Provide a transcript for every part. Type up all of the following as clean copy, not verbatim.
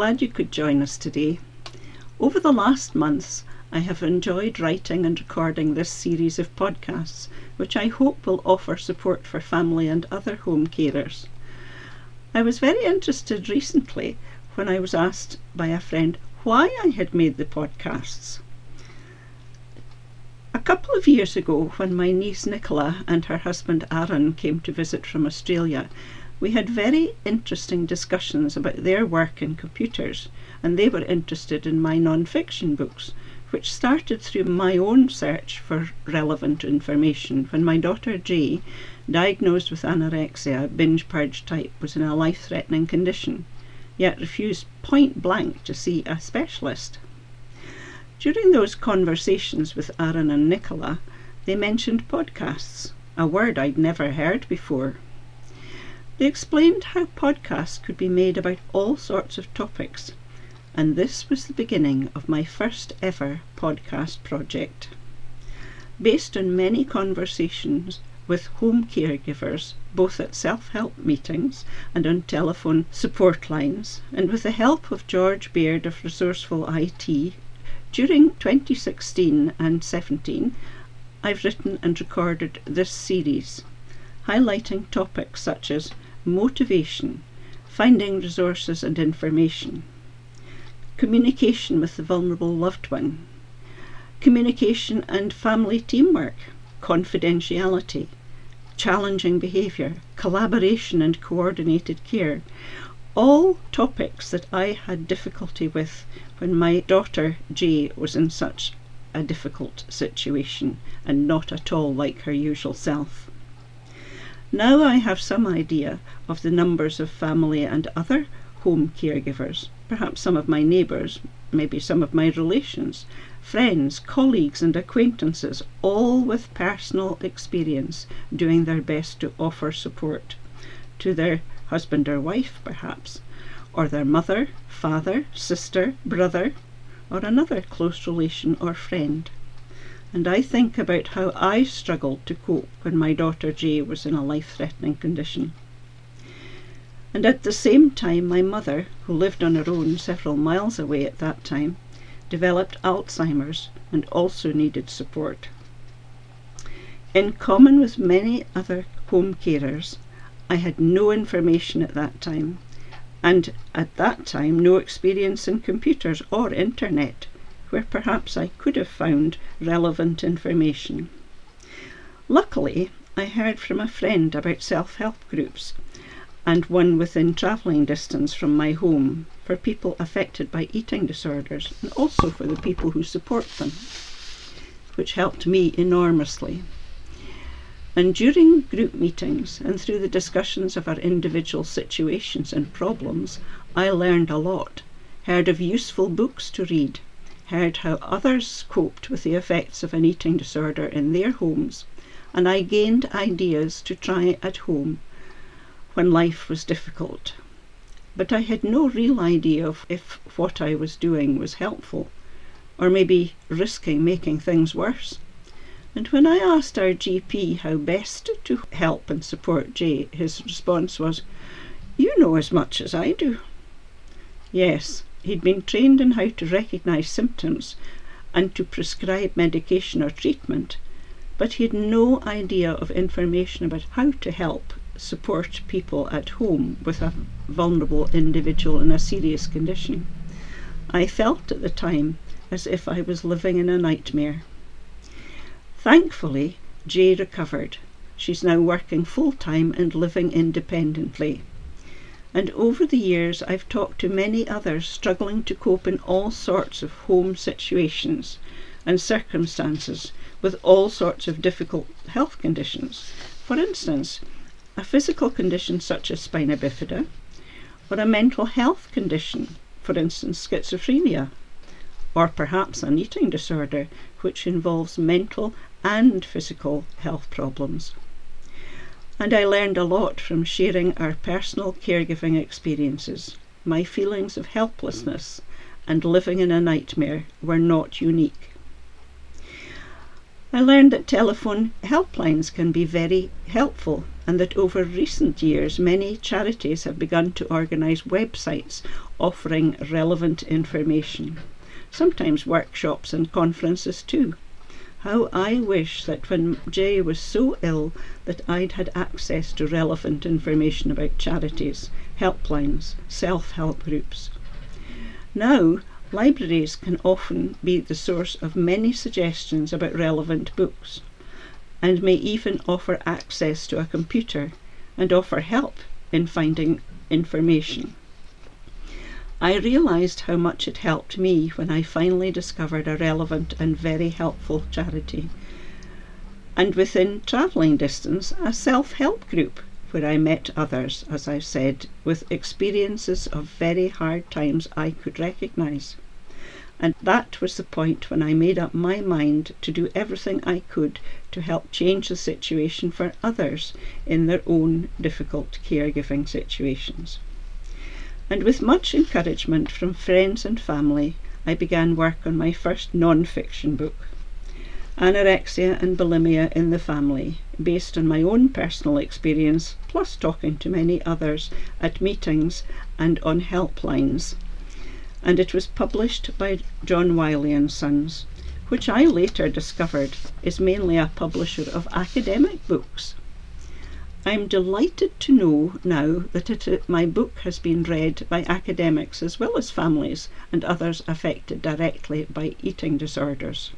glad you could join us today. Over the last months, I have enjoyed writing and recording this series of podcasts, which I hope will offer support for family and other home carers. I was very interested recently when I was asked by a friend why I had made the podcasts. A couple of years ago, when my niece Nicola and her husband Aaron came to visit from Australia, we had very interesting discussions about their work in computers, and they were interested in my non-fiction books, which started through my own search for relevant information when my daughter Jay, diagnosed with anorexia, binge-purge type, was in a life-threatening condition, yet refused point-blank to see a specialist. During those conversations with Aaron and Nicola, they mentioned podcasts, a word I'd never heard before. They explained how podcasts could be made about all sorts of topics, and this was the beginning of my first ever podcast project. Based on many conversations with home caregivers, both at self-help meetings and on telephone support lines, and with the help of George Beard of Resourceful IT, during 2016 and 17, I've written and recorded this series, highlighting topics such as motivation, finding resources and information, communication with the vulnerable loved one, communication and family teamwork, confidentiality, challenging behaviour, collaboration and coordinated care, all topics that I had difficulty with when my daughter Jay was in such a difficult situation and not at all like her usual self. Now I have some idea of the numbers of family and other home caregivers, perhaps some of my neighbours, maybe some of my relations, friends, colleagues and acquaintances, all with personal experience doing their best to offer support to their husband or wife perhaps, or their mother, father, sister, brother, or another close relation or friend. And I think about how I struggled to cope when my daughter Jay was in a life-threatening condition. And at the same time, my mother, who lived on her own several miles away at that time, developed Alzheimer's and also needed support. In common with many other home carers, I had no information at that time, and at that time no experience in computers or internet, where perhaps I could have found relevant information. Luckily, I heard from a friend about self-help groups, and one within travelling distance from my home for people affected by eating disorders and also for the people who support them, which helped me enormously. And during group meetings and through the discussions of our individual situations and problems, I learned a lot, heard of useful books to read, heard how others coped with the effects of an eating disorder in their homes, and I gained ideas to try at home when life was difficult. But I had no real idea of if what I was doing was helpful, or maybe risking making things worse. And when I asked our GP how best to help and support Jay, his response was, "You know as much as I do." Yes, he'd been trained in how to recognise symptoms and to prescribe medication or treatment, but he had no idea of information about how to help support people at home with a vulnerable individual in a serious condition. I felt at the time as if I was living in a nightmare. Thankfully, Jay recovered. She's now working full-time and living independently. And over the years, I've talked to many others struggling to cope in all sorts of home situations and circumstances with all sorts of difficult health conditions. For instance, a physical condition such as spina bifida, or a mental health condition, for instance schizophrenia, or perhaps an eating disorder which involves mental and physical health problems. And I learned a lot from sharing our personal caregiving experiences. My feelings of helplessness and living in a nightmare were not unique. I learned that telephone helplines can be very helpful, and that over recent years many charities have begun to organise websites offering relevant information, sometimes workshops and conferences too. How I wish that when Jay was so ill that I'd had access to relevant information about charities, helplines, self-help groups. Now, libraries can often be the source of many suggestions about relevant books, and may even offer access to a computer and offer help in finding information. I realised how much it helped me when I finally discovered a relevant and very helpful charity, and within travelling distance a self-help group where I met others, as I've said, with experiences of very hard times I could recognise. And that was the point when I made up my mind to do everything I could to help change the situation for others in their own difficult caregiving situations. And with much encouragement from friends and family, I began work on my first non-fiction book, Anorexia and Bulimia in the Family, based on my own personal experience, plus talking to many others at meetings and on helplines. And it was published by John Wiley and Sons, which I later discovered is mainly a publisher of academic books. I'm delighted to know now that my book has been read by academics as well as families and others affected directly by eating disorders.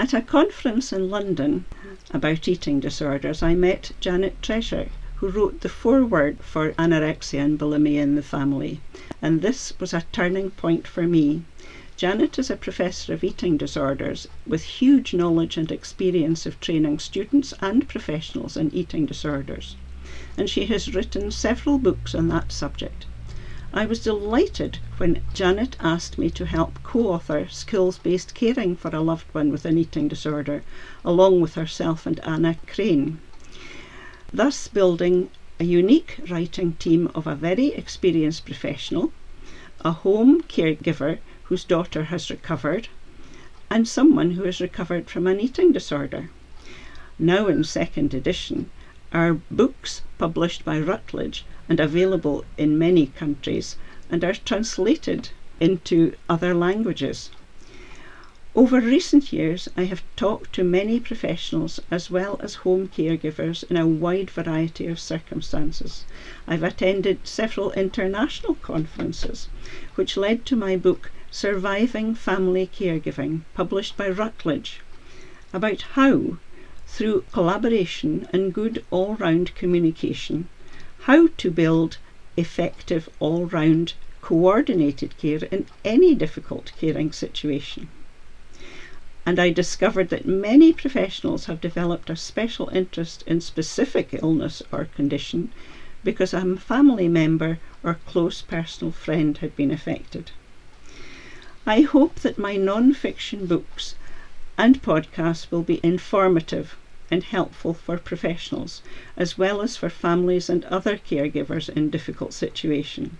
At a conference in London about eating disorders, I met Janet Treasure, who wrote the foreword for Anorexia and Bulimia in the Family, and this was a turning point for me. Janet is a professor of eating disorders with huge knowledge and experience of training students and professionals in eating disorders, and she has written several books on that subject. I was delighted when Janet asked me to help co-author Skills-Based Caring for a Loved One with an Eating Disorder, along with herself and Anna Crane, thus building a unique writing team of a very experienced professional, a home caregiver whose daughter has recovered, and someone who has recovered from an eating disorder. Now in second edition, our books published by Routledge and available in many countries, and are translated into other languages. Over recent years, I have talked to many professionals as well as home caregivers in a wide variety of circumstances. I've attended several international conferences, which led to my book Surviving Family Caregiving, published by Routledge, about how, through collaboration and good all-round communication, how to build effective all-round coordinated care in any difficult caring situation. And I discovered that many professionals have developed a special interest in specific illness or condition because a family member or close personal friend had been affected. I hope that my non-fiction books and podcasts will be informative and helpful for professionals, as well as for families and other caregivers in difficult situations,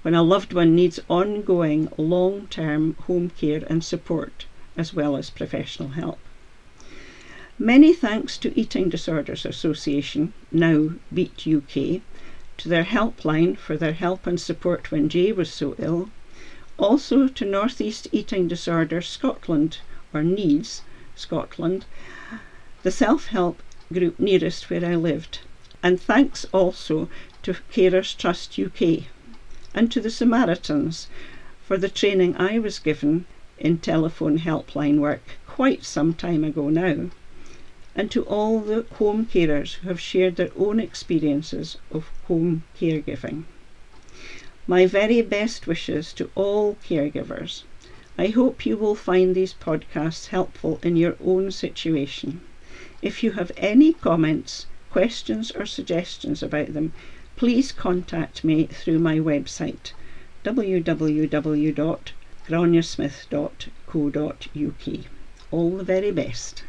when a loved one needs ongoing, long-term home care and support, as well as professional help. Many thanks to Eating Disorders Association, now BEAT UK, to their helpline for their help and support when Jay was so ill, also to North East Eating Disorder Scotland, or NEEDS Scotland, the self-help group nearest where I lived, and thanks also to Carers Trust UK and to the Samaritans for the training I was given in telephone helpline work quite some time ago now, and to all the home carers who have shared their own experiences of home caregiving. My very best wishes to all caregivers. I hope you will find these podcasts helpful in your own situation. If you have any comments, questions or suggestions about them, please contact me through my website www.grainnesmith.co.uk. All the very best.